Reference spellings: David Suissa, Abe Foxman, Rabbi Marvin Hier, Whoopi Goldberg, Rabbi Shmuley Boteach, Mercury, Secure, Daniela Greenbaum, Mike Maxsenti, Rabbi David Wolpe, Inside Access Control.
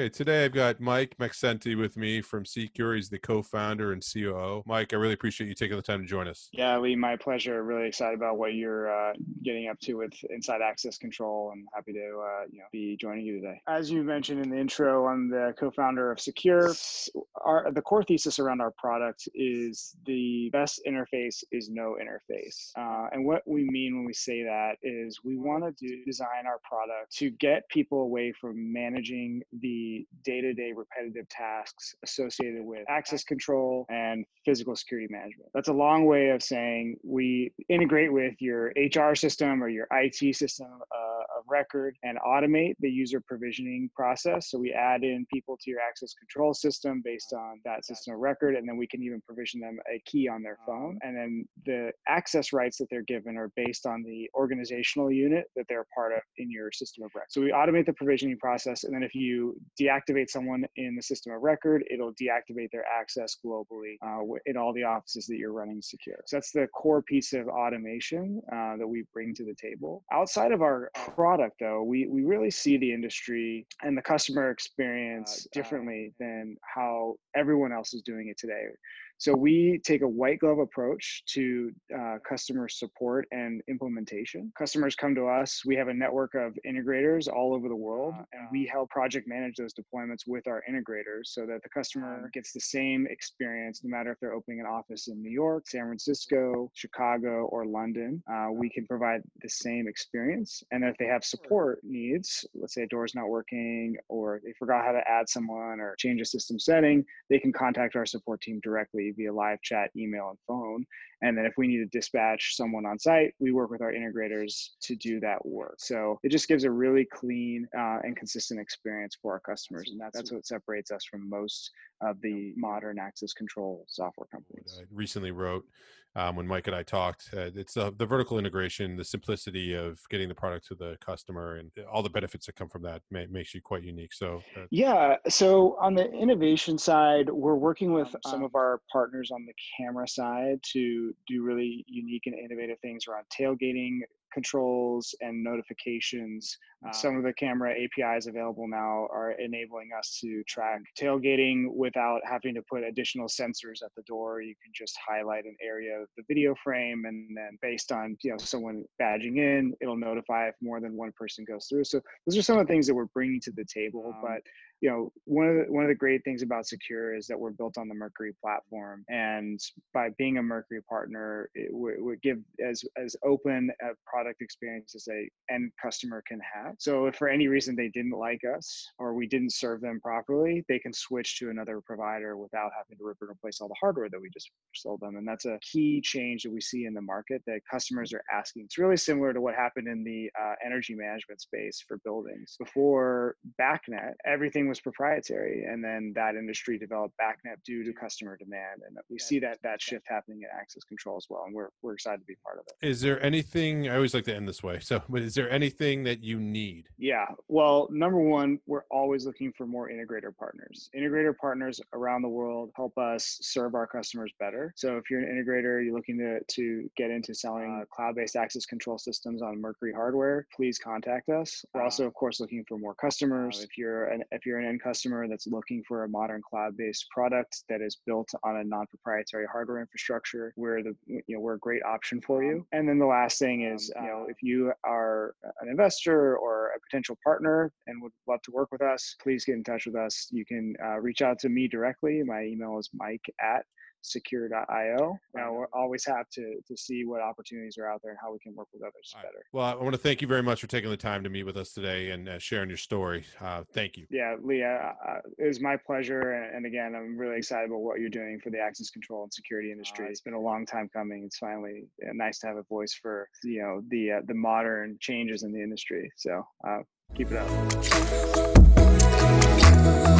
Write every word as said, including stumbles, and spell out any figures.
Okay, today I've got Mike Maxsenti with me from Secure. He's the co-founder and C O O. Mike, I really appreciate you taking the time to join us. Yeah, Lee, my pleasure. Really excited about what you're uh, getting up to with Inside Access Control, and happy to uh, you know, be joining you today. As you mentioned in the intro, I'm the co-founder of Secure. Our, the core thesis around our product is the best interface is no interface. Uh, and what we mean when we say that is we want to design our product to get people away from managing the day-to-day repetitive tasks associated with access control and physical security management. That's a long way of saying we integrate with your H R system or your I T system uh, of record and automate the user provisioning process. So we add in people to your access control system based on that system of record, and then we can even provision them a key on their phone. And then the access rights that they're given are based on the organizational unit that they're part of in your system of record. So we automate the provisioning process, and then if you deactivate someone in the system of record, it'll deactivate their access globally uh, in all the offices that you're running Secure. So that's the core piece of automation uh, that we bring to the table. Outside of our product, though, we, we really see the industry and the customer experience differently than how everyone else is doing it today. So we take a white glove approach to uh, customer support and implementation. Customers come to us. We have a network of integrators all over the world, and we help project manage those deployments with our integrators so that the customer gets the same experience, no matter if they're opening an office in New York, San Francisco, Chicago, or London. Uh, we can provide the same experience. And if they have support needs, let's say a door's not working, or they forgot how to add someone or change a system setting, they can contact our support team directly via live chat, email, and phone. And then if we need to dispatch someone on site, we work with our integrators to do that work. So it just gives a really clean uh, and consistent experience for our customers. And that's, that's what separates us from most of the modern access control software companies. I recently wrote, um, when Mike and I talked, uh, it's uh, the vertical integration, the simplicity of getting the product to the customer, and all the benefits that come from that may, makes you quite unique. So uh, yeah, so on the innovation side, we're working with um, some of our partners on the camera side to do really unique and innovative things around tailgating controls and notifications. Uh, Some of the camera A P Is available now are enabling us to track tailgating without having to put additional sensors at the door. You can just highlight an area of the video frame, and then based on you know someone badging in, it'll notify if more than one person goes through. So those are some of the things that we're bringing to the table. Um, but you know, one of the, one of the great things about Secure is that we're built on the Mercury platform, and by being a Mercury partner, it would give as as open a product experience as a end customer can have. So if for any reason they didn't like us or we didn't serve them properly, they can switch to another provider without having to rip and replace all the hardware that we just sold them. And that's a key change that we see in the market that customers are asking. It's really similar to what happened in the uh, energy management space for buildings. Before BACnet, everything was proprietary, and then that industry developed BACnet due to customer demand, and we see that that shift happening in access control as well, and we're we're excited to be part of it. Is there anything, I always like to end this way, so but is there anything that you need? Yeah, well, number one, we're always looking for more integrator partners. Integrator partners around the world help us serve our customers better. So if you're an integrator, you're looking to to get into selling uh, cloud-based access control systems on Mercury hardware, please contact us. We're also, of course, looking for more customers. Uh, if you're an if you're an end customer that's looking for a modern cloud-based product that is built on a non-proprietary hardware infrastructure, we're the you know we're a great option for you. And then the last thing is, you know, if you are an investor or a potential partner and would love to work with us, please get in touch with us. You can uh, reach out to me directly. My email is mike at secure dot i o. Now we're always happy to, to see what opportunities are out there and how we can work with others better. Right. Well, I want to thank you very much for taking the time to meet with us today and uh, sharing your story. Uh, thank you. Yeah, Leah, uh, it was my pleasure. And, and again, I'm really excited about what you're doing for the access control and security industry. Uh, it's been a long time coming. It's finally uh, nice to have a voice for, you know, the, uh, the modern changes in the industry. So uh, keep it up.